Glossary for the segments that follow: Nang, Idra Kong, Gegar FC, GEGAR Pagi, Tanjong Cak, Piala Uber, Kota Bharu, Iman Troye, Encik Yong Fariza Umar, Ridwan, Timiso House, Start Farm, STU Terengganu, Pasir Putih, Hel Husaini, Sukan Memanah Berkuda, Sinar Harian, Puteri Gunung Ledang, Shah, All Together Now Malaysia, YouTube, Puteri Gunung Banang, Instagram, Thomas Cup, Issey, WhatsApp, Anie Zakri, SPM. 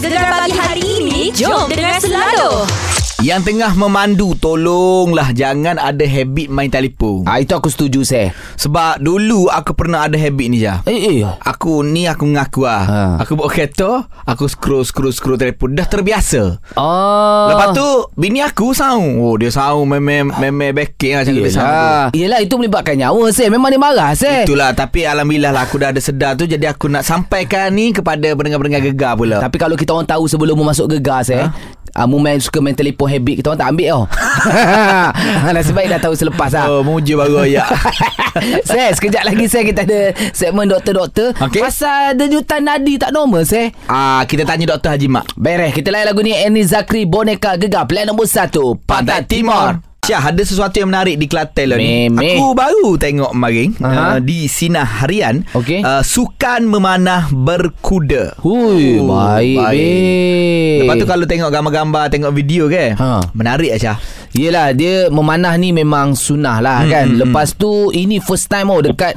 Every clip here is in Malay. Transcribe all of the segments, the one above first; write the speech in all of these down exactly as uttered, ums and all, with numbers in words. Gegar pagi hari ini, jom dengar selalu. Yang tengah memandu, tolonglah jangan ada habit main telefon. Ah, itu aku setuju, Seh. Sebab dulu aku pernah ada habit ni, Jah. Eh, eh. Aku ni aku mengaku lah. Ha. Aku bawa kereta, aku scroll, scroll, scroll telefon. Dah terbiasa. Oh. Lepas tu, bini aku saung. Oh, dia saung memang memang backing lah. Yelah. Macam tu. Yelah, itu melibatkan nyawa, Seh. Memang dia marah, Seh. Itulah. Tapi alhamdulillah lah, aku dah ada sedar tu. Jadi aku nak sampaikan ni kepada pendengar-pendengar Gegar pula. Tapi kalau kita orang tahu sebelum mu masuk Gegar, Seh. Ha? Amu main suka main telefon habit, kita orang tak ambil tau. Nasib baik dah tahu selepas lah. Oh, muja baru ayak. Seh, sekejap lagi Seh, kita ada segmen doktor-doktor. Okay. Pasal denyutan nadi tak normal, Seh. Ah, kita tanya Doktor Haji Mak. Beres, kita layan lagu ni. Anie Zakri, Boneka Gegar, pelan nombor satu, Pantai Timur. Syah, ada sesuatu yang menarik di Kelantan lah ni. Aku baru tengok kemarin uh, di Sinar Harian. Okay. uh, Sukan Memanah Berkuda. Hui, oh, baik, baik. Lepas tu kalau tengok gambar-gambar, tengok video ke ha. Menarik lah, Syah. Yelah, dia memanah ni memang sunnah lah, hmm, kan. hmm, Lepas tu ini first time oh, dekat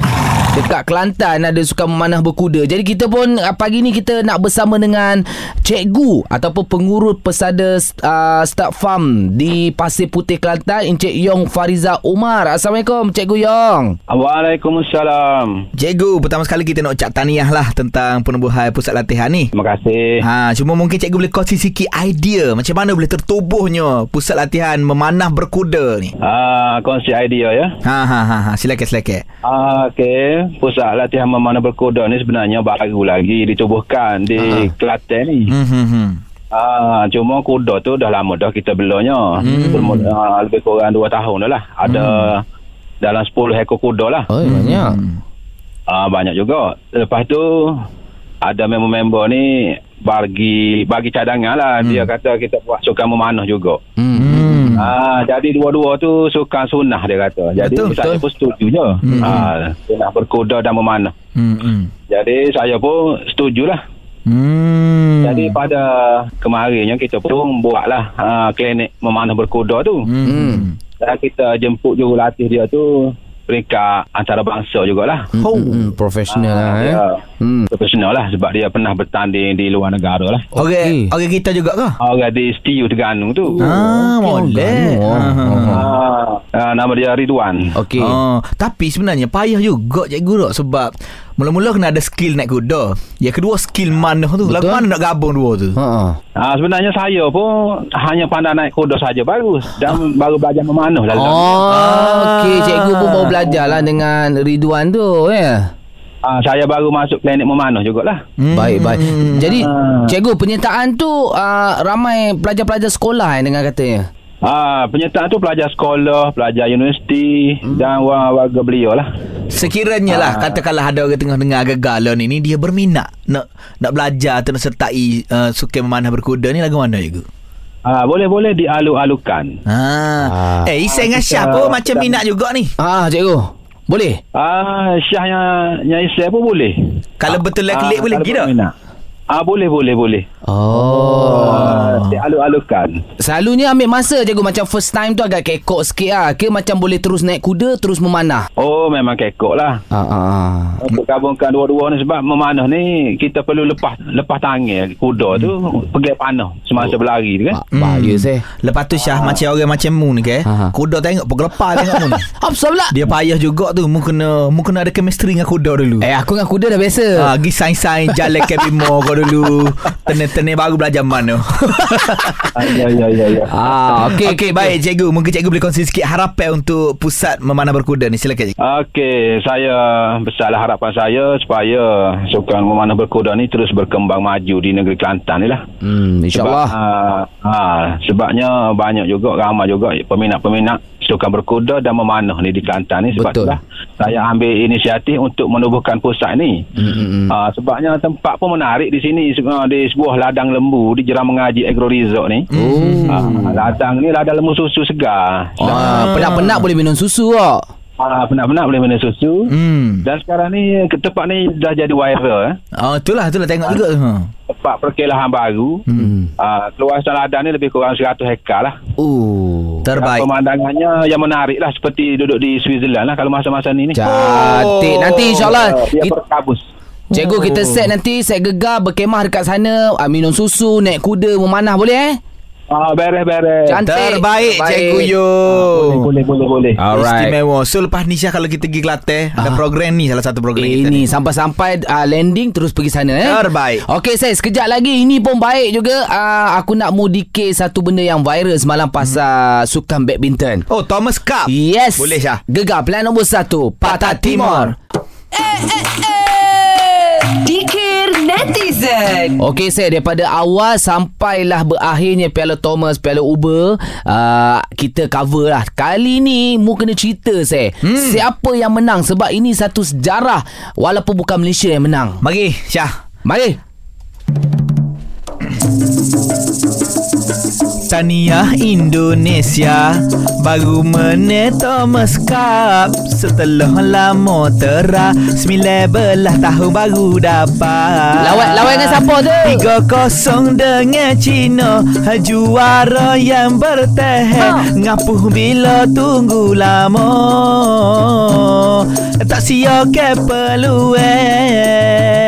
Dekat Kelantan ada sukan memanah berkuda. Jadi kita pun pagi ni kita nak bersama dengan cikgu ataupun pengurus pesada uh, Start Farm di Pasir Putih, Kelantan, Encik Yong Fariza Umar. Assalamualaikum, Cikgu Yong. Waalaikumsalam. Cikgu, pertama sekali kita nak ucap tahniah lah tentang penubuhan pusat latihan ni. Terima kasih. Ha, cuma mungkin cikgu boleh kongsi sikit idea macam mana boleh tertubuhnya pusat latihan memanah berkuda ni. Ah, kongsi idea ya. Ha ha ha, ha. silakan silakan. Ah, okey. Pusat latihan memanah berkuda ni sebenarnya baru lagi ditubuhkan di uh-huh. Kelantan ni. Mm-hmm. Ah, cuma kuda tu dah lama dah kita belanya. Mm. Bermula, ah, lebih kurang dua tahun dah lah. Ada mm. dalam sepuluh ekor kuda lah. Oh, banyak. Ah, banyak juga. Lepas tu ada member-member ni bagi bagi cadangan lah. Mm. Dia kata kita buat sukan memanah juga. Mm. Ah, jadi dua-dua tu sukan sunnah dia kata. Jadi betul, saya betul. pun setuju je. Mm-hmm. Ah, sunnah berkuda dan memanah. Mm-hmm. Jadi saya pun setujulah. Mm. Jadi pada kemarinnya kita pun buatlah ah, klinik memanah berkuda tu. Mm-hmm. Dan kita jemput jurulatih dia tu peringkat antarabangsa jugalah. Oh, mm-hmm. profesional ah, lah. Eh. Dia, mm. Profesional lah sebab dia pernah bertanding di luar negara lah. Okey, okey kita juga ke? Okey, di S T U Terengganu tu. Ah, boleh. Oh, ah, ah. ah, nama dia Ridwan. Okey. Ah, tapi sebenarnya payah juga cikgu tak sebab mula-mula kena ada skill naik kuda. Yang kedua skill manah tu. Lagu mana nak gabung dua tu? Ha. Ah, sebenarnya saya pun hanya pandai naik kuda saja baru dan ah. baru belajar memanah lah. Oh, ah. okey, cikgu pun baru belajar lah dengan Ridwan tu, ya. Ah, saya baru masuk klinik memanah jugalah. Hmm. Baik, baik. Jadi, ah. cikgu, penyertaan tu ah, ramai pelajar-pelajar sekolah yang dengar katanya. Ah, penyertaan tu pelajar sekolah, pelajar universiti hmm. dan warga beliau lah. Sekiranya ah. lah, katakanlah ada orang tengah-tengah Gegar ni, ni dia berminat nak nak belajar atau nak sertai uh, sukan memanah berkuda ni, lagu mana cikgu? Ah, boleh-boleh dialu-alukan. Ah. ah. Eh, Issey dengan Shah pun macam minat juga ni. Ah, cikgu. Boleh? Ah, Syah yang, yang Issey pun boleh. Kalau betul lah kelik ah, boleh kira? Ah, boleh, boleh, boleh. Oh. Ah, dialu-alukan. Selalunya ambil masa cikgu. Macam first time tu agak kekok sikit lah. Ke macam boleh terus naik kuda, terus memanah? Oh, memang kekok lah. Ah, ah. Untuk gabungkan dua-dua ni sebab memanah ni kita perlu lepas lepas tangan kuda tu hmm. pergi panah semasa oh. berlari tu kan. Bahaya hmm. Seh. Lepas tu Syah ah. macam orang macam mu ni ke? Ah. Kuda tengok, pergelepar tengok mu ni. Apa pula? Dia payah juga tu. Mu kena, mu kena ada chemistry dengan kuda dulu. Eh, aku dengan kuda dah biasa. Ah, pergi sain-sain jalan Kebimo kau dulu. Tenang-tenang baru belajar mana. Ya, ya, ya, ya. Ah, okey, okey, baik cikgu. Mungkin cikgu boleh kongsi sikit harapan untuk pusat memanah berkuda ni. Silakan cikgu. Okey, saya besarlah harapan saya supaya sukan memanah berkuda ni terus berkembang maju di negeri Kelantan ni lah. Hmm, InsyaAllah. Sebab, ha, sebabnya banyak juga, ramai juga peminat-peminat sukan berkuda dan memanah ni di Kelantan ni. Sebab betul. Itulah saya ambil inisiatif untuk menubuhkan pusat ni. Mm-hmm. Aa, sebabnya tempat pun menarik di sini, di sebuah ladang lembu di Jeram Mengaji Agro Resort ni. Mm. Aa, ladang ni ladang lembu susu segar. Ah, penat-penat boleh minum susu tak? Ah, penat-penat boleh minum susu. Mm. Dan sekarang ni tempat ni dah jadi viral. Eh. Oh, itulah, itulah tengok juga tu. Tempat perkelahan baru. Mm. Aa, keluasan ladang ni lebih kurang seratus hektar lah. Oh. Terbaik. Pemandangannya yang menarik lah, seperti duduk di Switzerland lah kalau masa-masa ni. Cantik. Oh. Nanti insyaAllah dia berkabus. Cikgu kita set nanti, set gegar, berkemah dekat sana, minum susu, naik kuda, memanah boleh eh? Ah, beres-beres. Cantik. Terbaik, Cikgu Yo. Ah, boleh, boleh, boleh. Alright. Istimewa. So, lepas ni Syah, kalau kita pergi Kelantan, ah. ada program ni, salah satu program eh, kita ni. Ini, sampai-sampai uh, landing, terus pergi sana. Eh? Terbaik. Okey, saya sekejap lagi. Ini pun baik juga. Uh, aku nak mudikir satu benda yang viral semalam pasal hmm. Sukan Badminton. Oh, Thomas Cup. Yes. Boleh, Syah. Gegar, pelan nombor satu. Patah Timur. Eh, eh, eh. Dikir. Netizen. Okey, saya daripada awal sampailah berakhirnya Piala Thomas, Piala Uber, uh, kita cover lah. Kali ni mu kena cerita saya. Hmm. Siapa yang menang, sebab ini satu sejarah walaupun bukan Malaysia yang menang. Mari, Syah. Mari. Tahniah Indonesia, baru menang Thomas Cup. Setelah lama terasmi, sembilan belas tahun baru dapat. Lawan lawan dengan siapa tu? tiga kosong dengan Cina, juara yang bertahan. Ngapuh bila tunggu lama, tak sia ke peluang.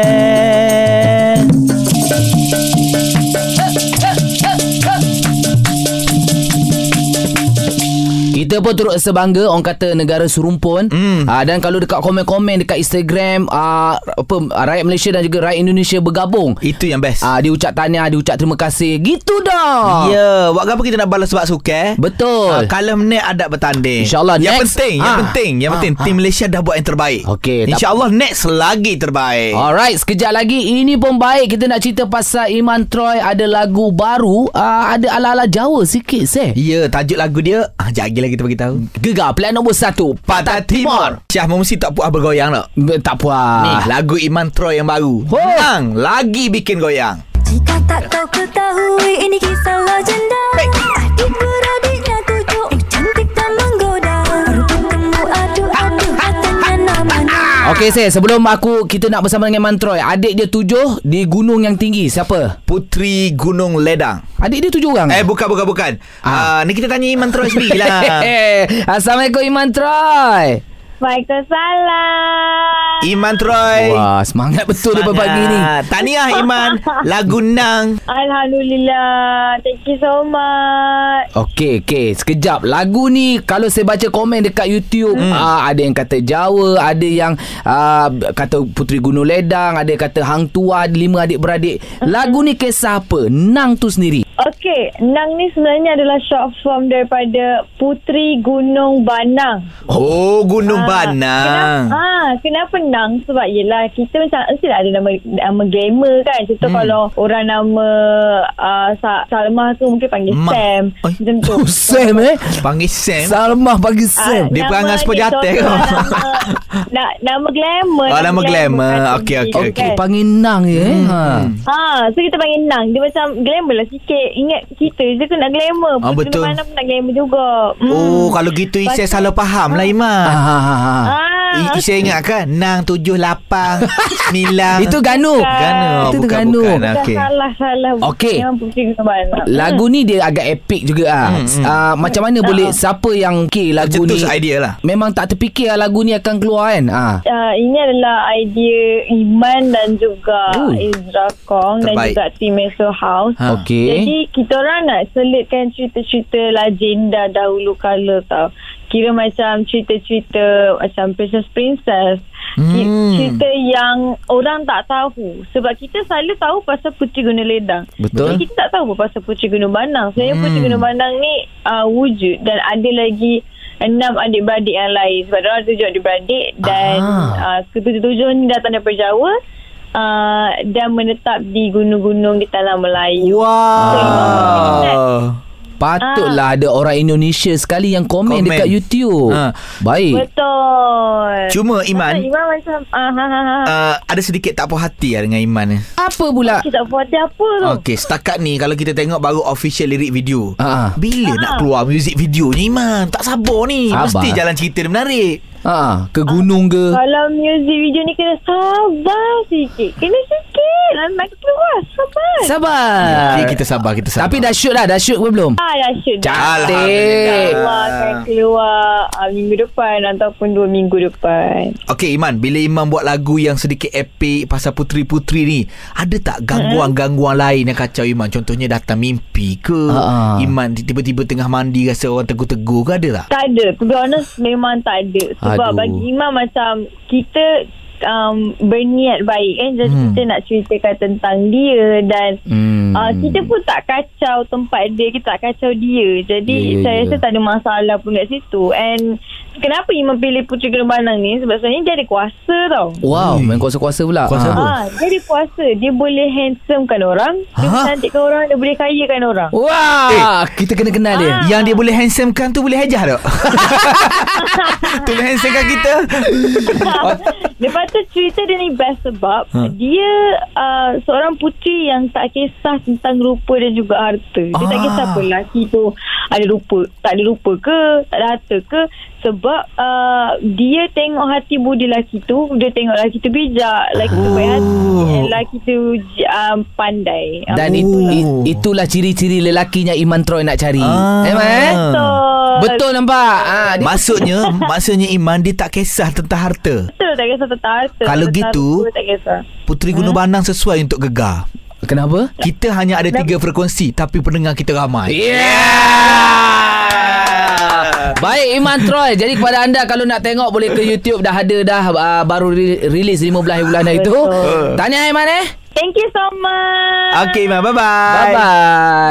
Kita pun turut sebangga, orang kata negara serumpun. Mm. Aa, dan kalau dekat komen-komen dekat Instagram, aa, apa, rakyat Malaysia dan juga rakyat Indonesia bergabung. Itu yang best. Aa, dia ucap tahniah, dia ucap terima kasih. Gitu dah. Ya, yeah. Buat apa kita nak balas sebab sukan? Betul. Kalau menek adat bertanding. InsyaAllah next. Yang penting, ha. yang penting, yang ha. penting ha. tim Malaysia dah buat yang terbaik. Okay, InsyaAllah tak... next lagi terbaik. Alright, sekejap lagi. Ini pun baik. Kita nak cerita pasal Iman Troye ada lagu baru. Aa, ada ala-ala Jawa sikit, seh. Ya, yeah, tajuk lagu dia. Ah, jagi lagi. Kita beritahu Gegar pelan nombor satu, Patah Timur. Syah mesti tak puas bergoyang tak? Tak puas. Ni lagu Iman Troye yang baru, Nang, lagi bikin goyang. Jika tak tahu ketahui, ini kisah legenda. Adik beradiknya tujuh, cantik dan menggoda. Baru bertemu adu-adu, katanya namanya. Okey, saya sebelum aku kita nak bersama dengan Iman Troye, adik dia tujuh di gunung yang tinggi. Siapa? Puteri Gunung Ledang. Adik dia tujuh orang. Eh bukan bukan bukan. Ah. Uh, ni kita tanya Iman Troye sendirilah. Assalamualaikum Iman Troye. Waalaikumsalam. Iman Troye. Wah, semangat betul dia pagi ni. Tahniah Iman, lagu Nang. Alhamdulillah. Thank you so much. Okey, okey. Sekejap. Lagu ni kalau saya baca komen dekat YouTube, hmm. uh, ada yang kata Jawa, ada yang uh, kata Puteri Gunung Ledang, ada yang kata hang tua, ada lima adik-beradik. Lagu ni kisah apa? Nang tu sendiri. Okey, Nang ni sebenarnya adalah short form daripada Puteri Gunung Banang. Oh, Gunung ha, Banang. Kenapa, ha, kenapa Nang? Sebab yelah, kita macam mestilah ada nama, nama gamer kan. Contoh hmm. kalau orang nama uh, Salma tu mungkin panggil Ma- Sam. Ay. Macam tu. Oh, Sam eh? Panggil Sam? Salma panggil Sam. Ha, dia perangai sepuluh jatah ke? Nama, nama glamour. Oh, nama glamour. Okey, okey. Okay. Panggil Nang je. Hmm. Ha. ha, so kita panggil Nang. Dia macam glamour lah sikit. Ingat kita je kena glamour. Ah, betul. Mana pun nak glamour juga. Mm. Oh, kalau gitu Issey salah faham lah Iman. Ah, ah, ah. ah. Issey ingat kan? Nang, tujuh, lapan, sembilan. Itu Ganu. Ganu. Oh, itu bukan, Ganu. Bukan. Bukan. Okay. Salah, salah. Okay. Lagu ni dia agak epic juga. Ah. Hmm, hmm. Ah, macam mana hmm. boleh, siapa yang okay, lagu Cetus ni? Idea lah. Memang tak terfikir lah, lagu ni akan keluar kan? Ah. Uh, ini adalah idea Iman dan juga uh. Idra Kong dan juga Timiso House. Ha. Okay. Jadi, kita orang nak selitkan cerita-cerita legenda dahulu kala tau. Kira macam cerita-cerita macam princess-princess. Hmm. Cerita yang orang tak tahu. Sebab kita selalu tahu pasal Puteri Gunung Ledang. Betul. Jadi kita tak tahu pasal Puteri Gunung Banang. Sebenarnya hmm. Puteri Gunung Banang ni uh, wujud dan ada lagi enam adik-beradik yang lain. Sebab mereka tujuh adik-beradik dan uh, ketujuh-tujuh ni datang daripada Jawa. Uh, dan menetap di gunung-gunung di tanah Melayu. Wow. So, uh, patutlah uh. ada orang Indonesia sekali yang komen, komen. dekat YouTube. Uh. Baik. Betul. Cuma Iman, Masa, Iman macam uh, ha, ha, ha. Uh, ada sedikit tak puas hati lah dengan Iman. Apa pula? Kita tak puas hati apa tu? Okey, setakat ni kalau kita tengok baru official lirik video. Uh. Bila uh. nak keluar music videonya Iman? Tak sabar ni. Sabar. Mesti jalan cerita dia menarik. Ha, ke gunung ke? Kalau music video ni kena sabar sikit. Kena sikit. Nak keluar. Sabar. Sabar. Ya, kita sabar, kita sabar. Tapi dah shoot lah. Dah shoot ke belum? Ha, dah shoot. Cantik. Akan keluar uh, minggu depan ataupun dua minggu depan. Okey, Iman. Bila Iman buat lagu yang sedikit epic pasal puteri-puteri ni, ada tak gangguan-gangguan lain yang kacau Iman? Contohnya datang mimpi ke? Uh-huh. Iman tiba-tiba tengah mandi rasa orang tegur-tegur ke, ada tak? Tak ada. To be honest, memang tak ada. So, sebab Aduh. bagi Iman macam kita um, berniat baik kan, jadi hmm. kita nak ceritakan tentang dia dan hmm. uh, kita pun tak kacau tempat dia, kita tak kacau dia, jadi yeah, saya yeah. rasa tak ada masalah pun kat situ. And kenapa Iman pilih Puteri Gunung Banang ni, sebab sebenarnya dia ada kuasa tau. Wow, main kuasa-kuasa pula. Kuasa ha. Ha, dia ada kuasa. Dia boleh handsomekan orang, ha? Dia boleh cantikkan orang, dia boleh kayakan orang. Wow, eh, kita kena kenal ha. dia. Yang dia boleh handsomekan tu boleh hajah tak? Tu boleh handsomekan kita. Lepas tu cerita dia ni best sebab ha. dia uh, seorang puteri yang tak kisah tentang rupa dan juga harta. Dia ah. tak kisah pun lelaki tu ada rupa, tak ada rupa ke, tak ada harta ke, sebab uh, dia tengok hati budi lelaki tu. Dia tengok lelaki tu bijak, lelaki tu baik hati, lelaki tu um, pandai. Dan um, itulah. It, itulah ciri-ciri lelakinya Iman Troye nak cari. ah. Iman, eh? Betul. Betul nampak ah, dia maksudnya maksudnya Iman dia tak kisah tentang harta. Betul, tak kisah tentang harta. Kalau tentang gitu harta, Puteri Gunung hmm? Banang sesuai untuk Gegar. Kenapa? Kita hanya ada tiga frekuensi tapi pendengar kita ramai. Yeah! Baik, Iman Troye. Jadi kepada anda, kalau nak tengok boleh ke YouTube. Dah ada dah, uh, baru rilis lima belas bulan dah itu. Tahniah Iman eh. Thank you so much. Okay Iman, bye-bye. Bye-bye.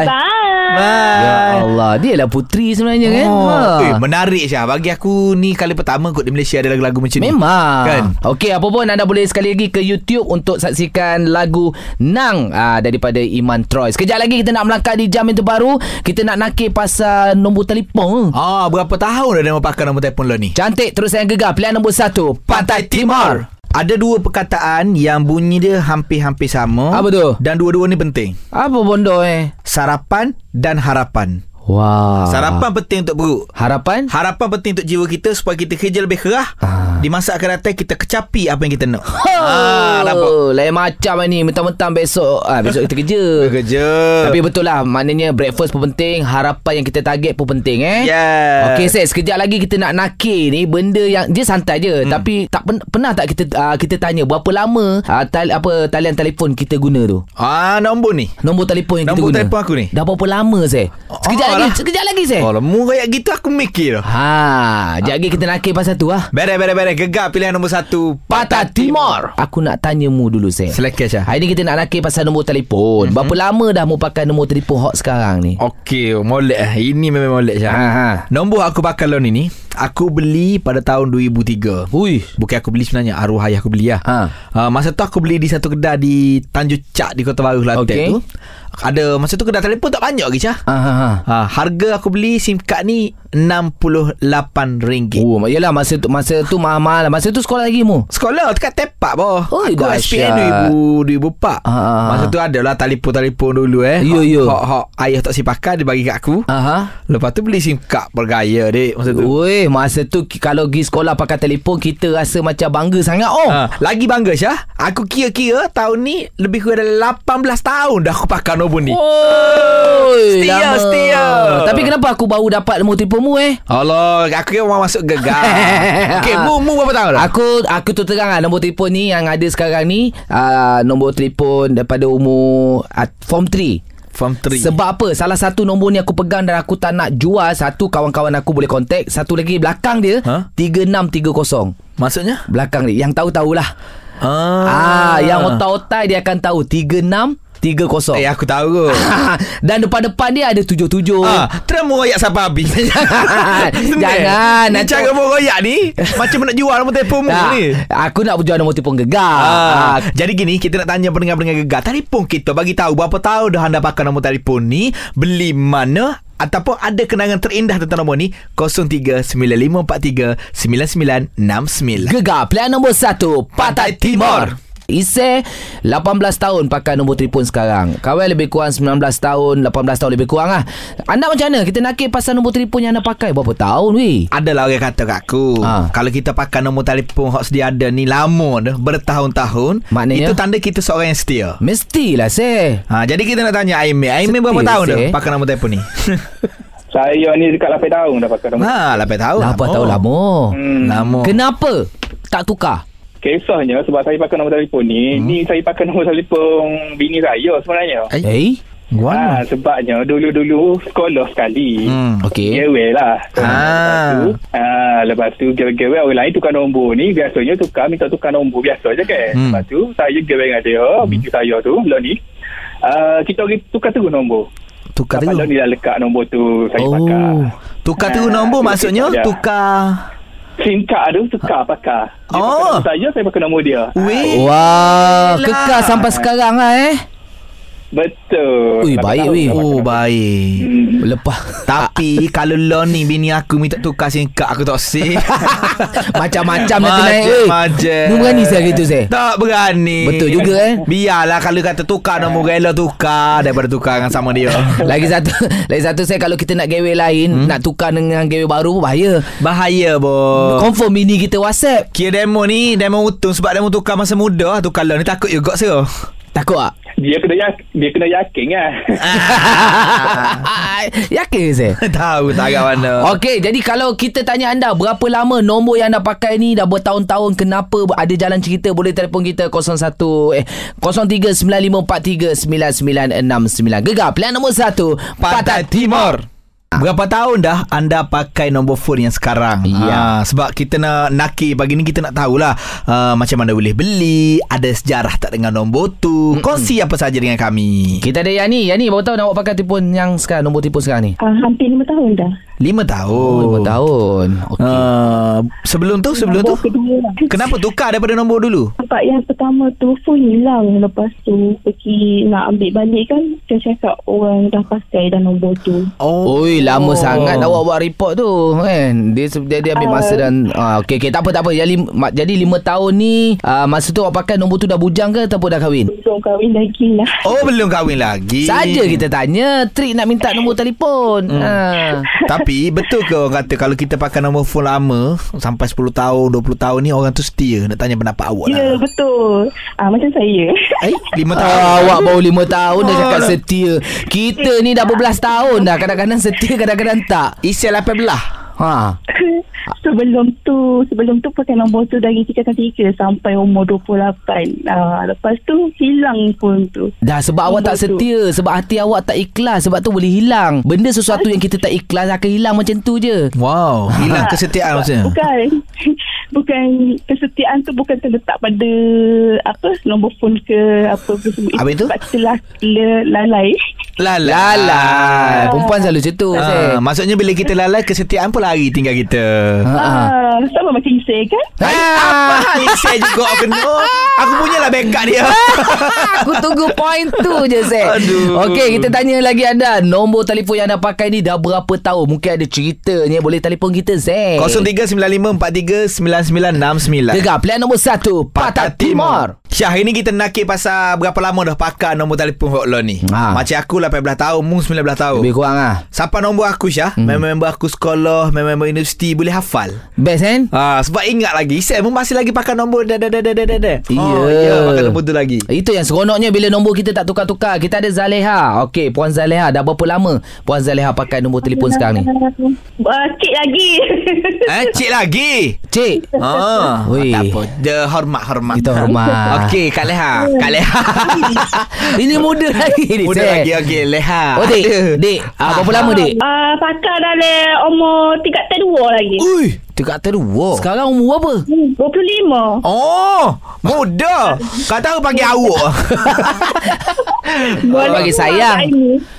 Bye. Bye. Ya Allah, dia lah puteri sebenarnya oh. kan. Ha. Eh, menarik Syah. Bagi aku ni kali pertama kot di Malaysia ada lagu-lagu macam Memang. ni. Memang. Kan? Okey, apa pun anda boleh sekali lagi ke YouTube untuk saksikan lagu Nang aa, daripada Iman Troye. Sekejap lagi kita nak melangkah di jam itu baru. Kita nak nakir pasal nombor telefon. Ah, berapa tahun dah dia pakai nombor telefon lo ni? Cantik, terus yang Gegar. Pilihan nombor satu, Pantai Timur. Ada dua perkataan yang bunyi dia hampir-hampir sama. Apa tu? Dan dua-dua ni penting. Apa bondo eh? Sarapan dan harapan. Wah. Wow. Sarapan penting untuk perut. Harapan? Harapan penting untuk jiwa kita supaya kita kerja lebih kerah. Ah. Di masa akan datang kita kecapi apa yang kita nak. Ah, nampak? Lain macam ni. Mentang-mentang besok. Ah, besok kita kerja. Kerja. Tapi betul lah. Maknanya breakfast pun penting. Harapan yang kita target pun penting eh. Yeah. Okey, Ses. Sekejap lagi kita nak nakir ni. Benda yang dia santai je. Hmm. Tapi tak pen- pernah tak kita uh, kita tanya berapa lama uh, tal- apa talian telefon kita guna tu? Ah, nombor ni. Nombor telefon yang nombor kita guna. Nombor telefon aku ni. Dah berapa lama, Ses? Sekejap oh, lagi. Lah. Sekejap lagi, Ses. Kalau oh, murah kayak gitu aku mikir. Ha. Sekejap lagi kita nakir pasal tu lah. Beres-beres. Gegar pilihan nombor satu, Pantai Timur. Aku nak tanya mu dulu, Sam. Silakan, Syah. Hari ni kita nak nakir pasal nombor telefon. Mm-hmm. Berapa lama dah mu pakai nombor telefon hot sekarang ni? Okey, molek. Ini memang molek, Syah. Ha. Nombor aku pakai loan ini, aku beli pada tahun dua ribu tiga. Ui. Bukan aku beli sebenarnya, arwah ayah aku beli lah. Ha. Uh, masa tu aku beli di satu kedai di Tanjong Cak di Kota Bharu, Kelantan okay. tu. Ada masa tu kedai telefon tak banyak lagi, Syah. Ha, ha, ha. Uh, harga aku beli SIM card ni enam puluh lapan ringgit. Oh, yalah masa tu masa tu mahal-mahal. Masa tu sekolah lagi mu. Sekolah dekat Tepak bah. Oh, aku S P N dua ribu empat. Ha, ha. Masa tu adalah telefon-telefon dulu eh. Yo, yo. Hak, hak ayah tak si pakai dia bagi kat aku. Aha. Lepas tu beli SIM card bergaya dik masa tu. Oi, masa tu kalau pergi sekolah pakai telefon kita rasa macam bangga sangat. Oh, ha. Lagi bangga Syah. Aku kira-kira tahun ni lebih kurang lapan belas tahun dah aku pakai nombor ni. Oh, setia, setia. Tapi kenapa aku baru dapat nombor telefon mu eh? Allah, aku kira orang masuk Gegar. Okey, mu mu berapa tahun dah? Aku aku tu terang lah, nombor telefon ni yang ada sekarang ni, uh, nombor telefon daripada umur uh, form three. Form three. Sebab apa? Salah satu nombor ni aku pegang dan aku tak nak jual. Satu, kawan-kawan aku boleh kontak. Satu lagi belakang dia, huh? tiga enam tiga kosong. Maksudnya? Belakang dia. Yang tahu-tahulah. Ah. ah yang otak-otak dia akan tahu. tiga enam tiga kosong. Eh aku tahu. Dan depan-depan dia ada tujuh tujuh. Ah, terus royak sampai habis. Jangan. Jangan. Nak cara royak ni macam nak jual nombor telefon nah, ni. Aku nak jual nombor telefon Gegar. Ah, ah. Jadi gini, kita nak tanya pendengar-pendengar Gegar. Telefon kita bagi tahu berapa tahun dah anda pakai nombor telefon ni, beli mana ataupun ada kenangan terindah tentang nombor ni. Kosong tiga sembilan lima empat tiga sembilan sembilan enam sembilan. Gegar pilihan nombor satu, Pantai Timur. Issey lapan belas tahun pakai nombor telefon sekarang. Kawan lebih kurang sembilan belas tahun, lapan belas tahun lebih kurang lah. Anda macam mana? Kita nakir pasal nombor telefon yang anda pakai berapa tahun weh? Adalah orang kata kat aku, ha, kalau kita pakai nombor telefon hak sedia ada ni lama dah, bertahun-tahun, maknanya itu tanda kita seorang yang setia. Mestilah seh. Ha, jadi kita nak tanya Aimee, Aimee berapa tahun dah pakai nombor telefon ni? Saya ni dekat lapan tahun dah pakai nombor. Ha, lapan tahun. lapan tahun lama. Hmm. Lama. Kenapa tak tukar? Kisahnya sebab saya pakai nombor telefon ni, hmm. ni saya pakai nombor telefon bini saya sebenarnya. Eh? Hey. Wah, ha, sebabnya dulu-dulu sekolah sekali. Hmm, okey. Gewel lah. Ah. Ha, lepas tu gewel-gewel orang lain tukar nombor ni, biasanya tukar minta tukar nombor biasa je kan. Hmm. Lepas tu saya gewel dengan dia, hmm. bini saya tu, lah ni. Uh, kita tukar terus nombor. Tukar terus. Kalau ni dah lekat nombor tu saya oh. pakai. Tukar terus nombor ha, maksudnya tukar SIM card tu tukar pakai. Dia oh. pakai saya, saya pakai nombor dia. Wee. Wah, kekal sampai sekarang lah eh. Betul. Ui, baik weh. Oh, baik. Hmm. Lepas tapi kalau lon ni bini aku minta tukar SIM card aku tak sih. Macam-macam nanti naik weh. Macam. Ni berani saya gitu saya. Tak berani. Betul juga eh. Biarlah kalau kata tukar nombor rela tukar daripada tukar dengan sama dia. Lagi satu, lagi satu saya kalau kita nak gewel lain, hmm? nak tukar dengan gewel baru bahaya. Bahaya boh. Confirm bini kita WhatsApp. Kira demo ni demo utuh sebab demo tukar masa muda, tukar lon ni takut juga saya. Takut tak? Dia kena yak, dia kena yakin kan. Yakin ke saya? Tahu tak agak mana. Okey, jadi kalau kita tanya anda berapa lama nombor yang anda pakai ni dah bertahun-tahun, kenapa, ada jalan cerita boleh telefon kita kosong satu eh kosong tiga sembilan lima empat tiga sembilan sembilan enam sembilan. Gegar pilihan nombor satu Pantai Timur. Berapa tahun dah anda pakai nombor phone yang sekarang? Ya. Ha, sebab kita nak nakir pagi ni, kita nak tahulah uh, macam mana boleh beli, ada sejarah tak dengan nombor tu. Mm-mm. Kongsi apa saja dengan kami. Kita ada Yani. Yani, berapa tahun awak pakai telefon yang sekarang, nombor telefon sekarang ni? Uh, hampir lima tahun dah. lima tahun. Oh, lima tahun. Okey. Uh, sebelum tu, sebelum nombor tu. Kenapa tukar daripada nombor dulu? Sebab yang pertama tu phone hilang, lepas tu pergi nak ambil balik kan, dia cakap orang dah pakai dah nombor tu. Oh. Oi, lama oh. sangat awak buat report tu kan. Dia dia, dia ambil masa uh, dan ah, okey okey tak apa tak apa. Jadi jadi lima tahun ni uh, masa tu awak pakai nombor tu dah bujang ke ataupun dah kahwin? Belum kahwin lagi lah. Oh, belum kahwin lagi. Saja kita tanya trik nak minta nombor telefon. Hmm. Ha. Tapi betul ke orang kata kalau kita pakai nombor phone lama sampai sepuluh tahun, dua puluh tahun ni orang tu setia? Nak tanya pendapat awak lah. Ya, yeah, betul. Ah, macam saya. Eh, lima tahun ah, awak baru lima tahun dah cakap setia. Kita ni dah berbelas tahun dah. Kadang-kadang setia, kadang-kadang tak. Issey lapan belas. Ha. Sebelum tu Sebelum tu pakai nombor tu dari tiga tiga sampai umur dua puluh lapan. ha, Lepas tu hilang pun tu. Dah sebab nombor awak tak setia tu. Sebab hati awak tak ikhlas. Sebab tu boleh hilang. Benda sesuatu yang kita tak ikhlas akan hilang macam tu je. Wow. Hilang ha. kesetiaan maksudnya. Bukan Bukan kesetiaan tu bukan terletak pada apa nombor phone ke apa ke semua. Habis itu sebab kita lalai. Lalai Lalai perempuan selalu macam tu. ha. Maksudnya bila kita lalai, kesetiaan pun lari tinggal kita. Ah, sama macam Issey kan? Apa hal Issey juga kena. Aku punya lah backup dia. Aku tunggu point tu je Zek. Okey, kita tanya lagi anda. Nombor telefon yang anda pakai ni dah berapa tahun? Mungkin ada ceritanya, boleh telefon kita Zek. kosong tiga sembilan lima empat tiga sembilan sembilan enam sembilan. Gegar pilihan nombor satu Pantai Timur. Syah, hari ni kita nakir pasal berapa lama dah pakai nombor telefon hok lo ni. Ha. Macam aku lapan belas tahun, mung sembilan belas tahun. Lebih kurang ah. Siapa nombor aku Syah? Hmm. Member-member aku sekolah, member-member universiti boleh hafal. Best kan? Ha, sebab ingat lagi, Issey pun masih lagi pakai nombor dah dah dah dah dah. Yeah. Oh, ya, yeah, pakai nombor tu lagi. Itu yang seronoknya bila nombor kita tak tukar-tukar. Kita ada Zaleha. Okey, Puan Zaleha, dah berapa lama Puan Zaleha pakai nombor telefon sekarang ni? Uh, cik lagi. Eh, cik lagi. Cik. Ha. Tak apa. Dia hormat-hormat. Kita hormat. Okey, Kak Leha. Kak Leha. Ini muda lagi ni. Muda lagi, okey. Leha. Oh, Dik. Dik. Uh, berapa lama, Dik? Uh, pakai dah le umur tiga puluh dua lagi. Ui. Dekat terua. Sekarang umur apa? dua puluh lima. Oh, muda. Kau tahu panggil awak. Boleh panggil sayang.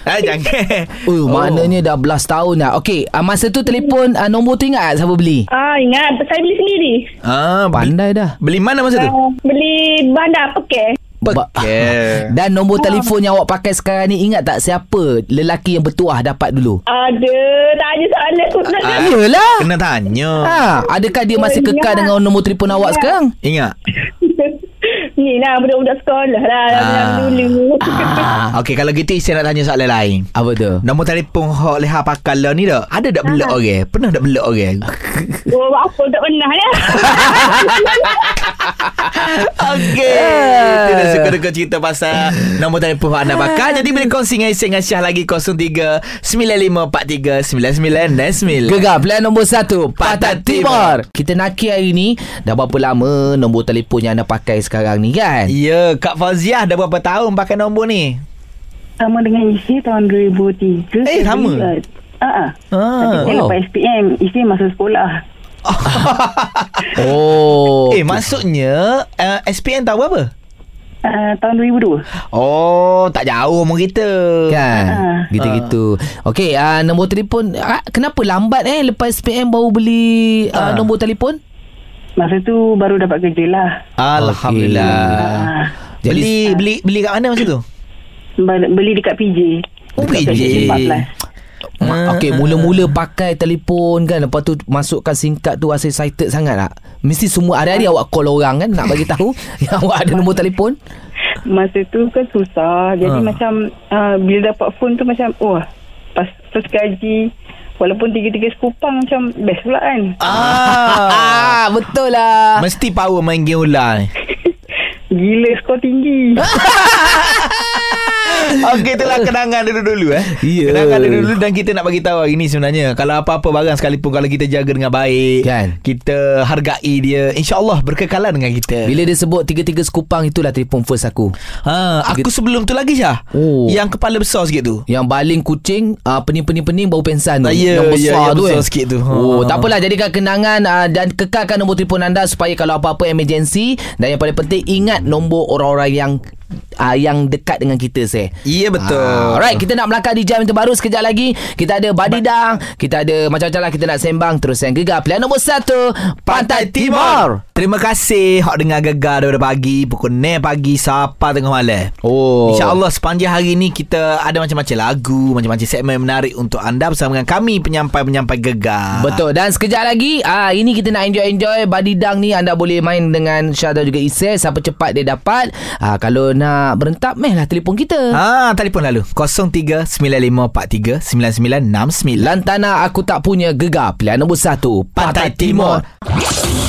Eh, jangan. Uh, oh, maknanya dah belas tahun dah. Okey, uh, masa tu telefon uh, nombor tu ingat tak siapa beli? Ah, uh, ingat. Saya beli sendiri. Ah, pandai dah. Beli mana masa uh, tu? Beli bandar Pekeh. Yeah. Dan nombor ha. telefon yang awak pakai sekarang ni, ingat tak siapa lelaki yang bertuah dapat dulu? Ada. Tanya soalan tu. Yelah, kena tanya. ha. Adakah dia masih kekal dengan nombor telefon awak sekarang? Ingat. ni lah budak-budak sekolah lah ah. dulu. Ah. Okey, kalau gitu saya nak tanya soalan lain. Apa tu? Nombor telefon hok leha pakal lah ni dah. Ada tak blok orang? Pernah tak blok orang? Oh, apa tak pernah lah. Okey. Kita dah suka-suka cerita pasal nombor telefon hok anda pakal. Jadi boleh kongsi dengan Issey dengan Shah lagi kosong tiga sembilan lima empat tiga sembilan sembilan sembilan sembilan. Gegar pilihan nombor satu Pantai Timur. Kita nakir hari ni dah berapa lama nombor telefonnya anda pakai sekarang ni kan? Ya, Kak Fauziah dah berapa tahun pakai nombor ni? Sama dengan Issey tahun dua ribu tiga. Eh, sama? Haa. Tapi saya lepas S P M, Issey masuk sekolah. Oh. Eh, maksudnya uh, S P M tahun berapa? Uh, tahun dua ribu dua. Oh, tak jauh umur kita kan. uh, Gitu-gitu uh. Okey, uh, nombor telefon uh, kenapa lambat eh lepas S P M baru beli uh, uh. nombor telefon? Masa tu baru dapat kerja lah. Alhamdulillah. uh. Jadi Beli uh. beli beli kat mana masa tu? Beli dekat P J. Oh, dekat P J. Uh, Okey, mula-mula pakai telefon kan, lepas tu masukkan SIM card tu, rasa excited sangat tak? Mesti semua hari-hari awak call orang kan, nak bagi tahu yang awak ada nombor telefon. Masa tu kan susah. Jadi uh. macam uh, bila dapat phone tu macam oh, pas tu gaji, walaupun tiga-tiga sekupang macam best pula kan. Ah, ah betul lah. Mesti power main game ular ni. Gila, skor tinggi. Okey, itulah kenangan dulu-dulu eh. Yeah. Kenangan dulu-dulu, dan kita nak bagi tahu hari ni sebenarnya kalau apa-apa barang sekalipun, kalau kita jaga dengan baik kan, kita hargai dia, insya-Allah berkekalan dengan kita. Bila dia sebut tiga-tiga sekupang, itulah telefon first aku. Ha, aku tiga... sebelum tu lagi Syah. Oh. Yang kepala besar sikit tu. Yang baling kucing, uh, pening-pening-pening bau pensan tu. Yeah, yang besar, yeah, yang tu, besar eh. sikit tu. Oh, ha. Tak apalah, jadikan kenangan uh, dan kekalkan nombor telefon anda supaya kalau apa-apa emergency, dan yang paling penting ingat nombor orang-orang yang Uh, yang dekat dengan kita seh. Ya, yeah, betul. uh, Alright, kita nak melangkah di jam yang terbaru. Sekejap lagi kita ada badidang, kita ada macam-macam lah kita nak sembang. Terus yang Gegar pilihan nombor satu Pantai Timur. Terima kasih hok dengar Gegar daripada pagi pukul enam pagi sampai tengah malam. Oh, InsyaAllah sepanjang hari ni kita ada macam-macam lagu, macam-macam segmen menarik untuk anda bersama dengan kami penyampai-penyampai Gegar. Betul. Dan sekejap lagi uh, ini kita nak enjoy-enjoy badidang ni. Anda boleh main dengan Shah dan juga Issey. Siapa cepat dia dapat. uh, Kalau nak berentap, meh lah telefon kita. Ha, telefon lalu kosong tiga sembilan lima empat tiga sembilan sembilan enam sembilan. Lantana aku tak punya. Gegar pilihan nombor satu Pantai Timur.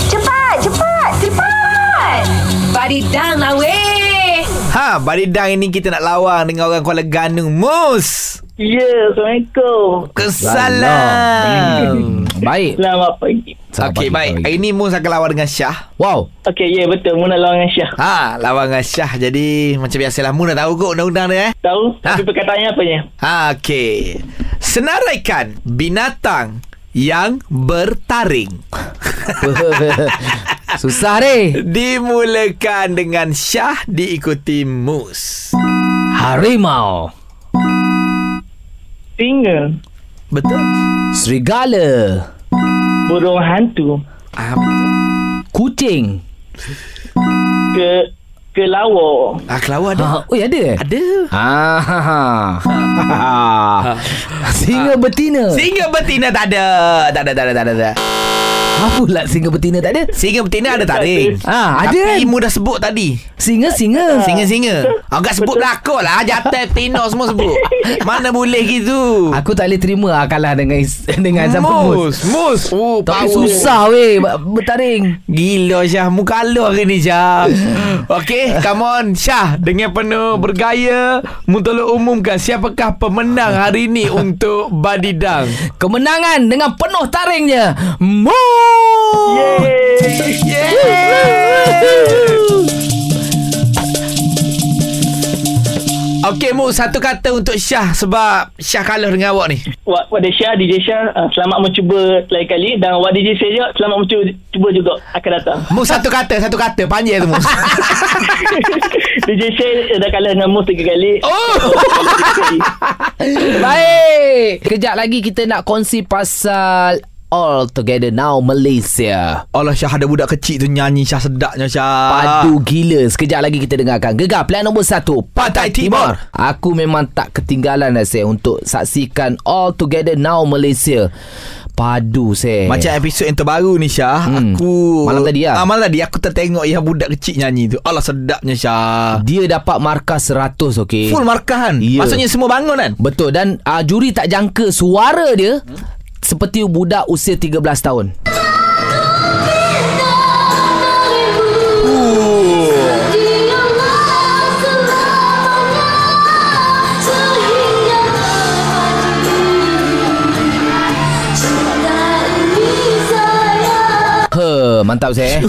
Cepat, cepat, cepat. Badidang lah weh. Ha, badidang ini kita nak lawan dengan orang Kuala Ganu. Mus. Ya, yeah, Assalamualaikum. Kesalam. Baik. Selamat pagi. Okey, baik. Hari ni Mus akan lawan dengan Shah. Wow. Okey, ya, yeah, betul. Mu nak lawan dengan Shah. Ha, lawan dengan Shah. Jadi macam biasalah, Mu dah tahu kot undang-undang dia eh. Tahu. Ha? Tapi perkataannya apanya? Ha, okey. Senaraikan binatang yang bertaring. Susah ni. Dimulakan dengan Shah, diikuti Mus. Harimau. Singa. Betul. Serigala. Burung hantu. Ah, kucing. Ke kelawar. Ah, kelawar ada. Ah, oh, ada eh? Ada. Ah, ha, ha. Singa betina. Singa betina tak ada. Tak ada, tak ada, tak ada. Tak ada. Apa pula singa betina tak ada? Singa betina ada taring. Ha, ada. Tapi Mu dah sebut tadi. Singa-singa. Singa-singa. Agak sebut belakang lah. Jantan, betina semua sebut. Mana boleh gitu. Aku tak boleh terima lah kalah dengan dengan Mus. Mus. Mus. Oh, tapi susah weh bertaring. Gila Syah. Mu kalah hari ni Syah. Okey, come on Syah. Dengan penuh bergaya, Mu tolong umumkan siapakah pemenang hari ni untuk badidang. Kemenangan dengan penuh taringnya. Mus. Yeay. Yeay. Okey Mu, satu kata untuk Shah sebab Shah kalah dengan awak ni. Wak Wak Shah, D J Shah, uh, selamat mencuba lain kali, dan Wak D J saya selamat mencuba juga akan datang. Mu satu kata, satu kata panjang tu Mu. D J Shah dah kalah dengan Mu tiga kali. Oh. Baik. Kejap lagi kita nak kongsi pasal All Together Now Malaysia. Allah Syah, ada budak kecil tu nyanyi Syah sedapnya Syah. Padu gila. Sekejap lagi kita dengarkan Gegar pilihan nombor satu Pantai Timur. Aku memang tak ketinggalan dah saya untuk saksikan All Together Now Malaysia. padu seh. Macam episod yang terbaru ni Syah, hmm. aku malam tadi lah. Ah, malam tadi aku tertengok yang budak kecil nyanyi tu. Allah sedapnya Syah. Dia dapat markah seratus, okey. Full markah kan. Yeah. Maksudnya semua bangun kan. Betul, dan uh, juri tak jangka suara dia hmm? seperti budak usia tiga belas tahun. Mantap saya.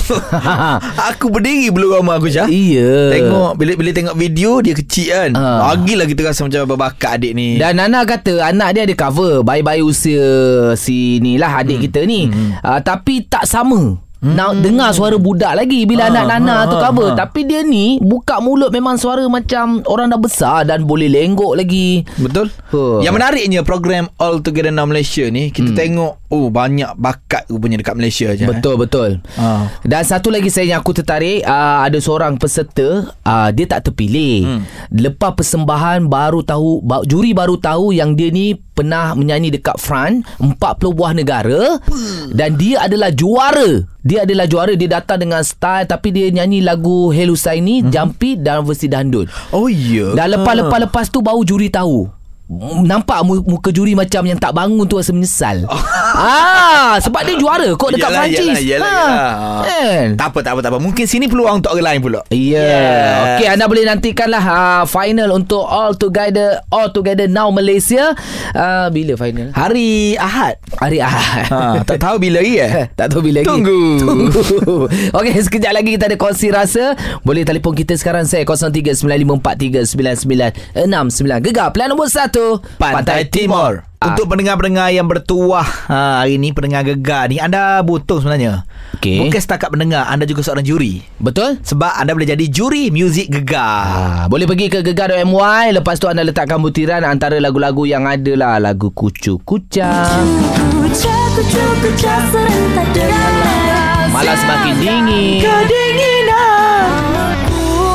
Aku berdiri belum ramah aku Syah. Iya. Tengok bila bila tengok video dia kecil kan. Ha. Lagilah kita rasa macam berbakat adik ni. Dan Nana kata anak dia ada cover bye-bye usia si nilah adik hmm. kita ni. Hmm. Uh, tapi tak sama. Hmm. Nak dengar suara budak lagi bila ha, anak Nana ha, tu cover ha. Tapi dia ni buka mulut memang suara macam orang dah besar dan boleh lenggok lagi. Betul huh. Yang menariknya program All Together Now Malaysia ni kita hmm. tengok oh banyak bakat rupanya dekat Malaysia je. Betul-betul eh. ha. Dan satu lagi saya yang aku tertarik uh, ada seorang peserta uh, dia tak terpilih hmm. lepas persembahan baru tahu ba- juri baru tahu yang dia ni pernah menyanyi dekat France empat puluh buah negara hmm. dan dia adalah juara. Dia adalah juara. Dia datang dengan style tapi dia nyanyi lagu Hel Husaini, hmm. Jampi dan versi Dandun. Oh ya. Yeah. Dan lepas-lepas-lepas tu baru juri tahu. Nampak muka juri macam yang tak bangun tu rasa menyesal. Oh. Ah, sebab dia juara kok dekat yelah, Perancis. Yelah, yelah, ha. yelah. Tak apa, tak apa, tak apa. Mungkin sini peluang untuk orang lain pula. Ya. Yeah. Yes. Okey, anda boleh nantikanlah uh, final untuk All Together All Together Now Malaysia. Uh, bila final? Hari Ahad. Hari Ahad. Ha, tak tahu bila lagi eh. tak tahu bila lagi. Tunggu. Tunggu. Okey, sekejap lagi kita ada kongsi rasa. Boleh telefon kita sekarang saya kosong tiga sembilan lima empat tiga sembilan sembilan enam sembilan. Gegar pelan nombor satu Pantai Timur. Untuk pendengar-pendengar yang bertuah ha, hari ni, pendengar gegar ni, anda butuh sebenarnya okay. Bukan setakat pendengar, anda juga seorang juri. Betul. Sebab anda boleh jadi juri muzik gegar ha, boleh pergi ke gegar dot my. Lepas tu anda letakkan butiran antara lagu-lagu yang ada lah. Lagu Kucu Kucang, Kucu Kucu Kucang, serentak dengan malas makin dingin, kedinginan,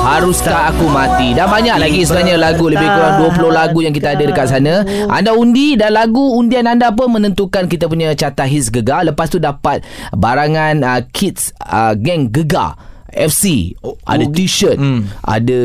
haruskah aku mati, dan banyak lagi sebenarnya lagu. Lebih kurang dua puluh lagu yang kita ada dekat sana. Anda undi dan lagu undian anda pun menentukan kita punya carta hits gegar. Lepas tu dapat barangan uh, kids uh, geng gegar F C. Oh, ada t-shirt, hmm. ada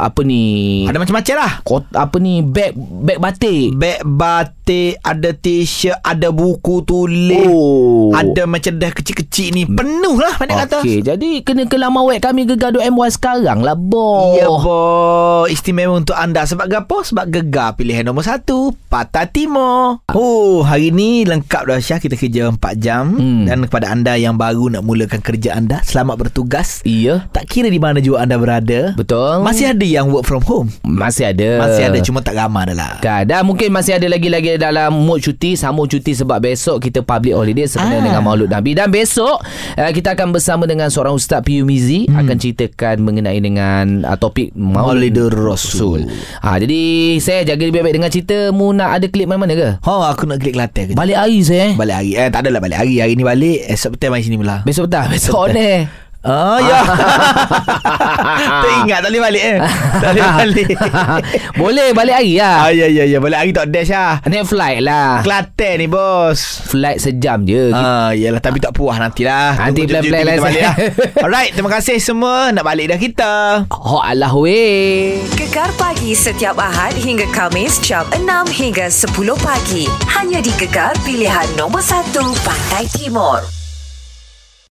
apa ni? Ada macam-macam lah. Kot, apa ni? Beg beg batik. Beg batik, ada t-shirt, ada buku tulis. Oh. Ada merchandise kecil-kecil ni. Penuh lah pandai okay. kata. Okey, jadi kena ke laman web kami gegar dot my sekarang lah, boh. Ya, boh. Istimewa untuk anda. Sebab gapo? Sebab gegar pilihan nombor satu, Pantai Timur. Oh, hari ni lengkap dah Syah. Kita kerja empat jam. Hmm. Dan kepada anda yang baru nak mulakan kerja anda, selamat bertugas. Iya. Tak kira di mana juga anda berada. Betul. Masih ada yang work from home. Masih ada. Masih ada, cuma tak ramah dah lah. Dan mungkin masih ada lagi-lagi dalam mood cuti, sambung cuti sebab besok kita public holiday sebenarnya ah. dengan Maulud Nabi. Dan besok uh, kita akan bersama dengan seorang Ustaz P U Mizi hmm. akan ceritakan mengenai dengan uh, topik Maulid Rasul. Ha, jadi saya jaga lebih baik dengan cerita. Mu nak ada klip mana-mana ke? Ha, aku nak klip Kelantan. Balik hari saya. Balik hari. Eh, tak adalah balik hari. Hari ni balik, esok petang mai sini pula. Besok petang. Besok on eh. Oh ya. Teringat tak boleh balik eh. Tak boleh balik. Boleh balik hari lah. Oh, ya ya ya, balik hari tak dash lah. Naik flight lah. Kelantan ni bos. Flight sejam je. Ah uh, yalah tapi tak puas nantilah. Nanti plan-plan lain lah. Alright, terima kasih semua nak balik dah kita. Oh Allah weh. Gegar pagi setiap Ahad hingga Khamis jam enam hingga sepuluh pagi. Hanya di Gegar pilihan nombor satu Pantai Timur.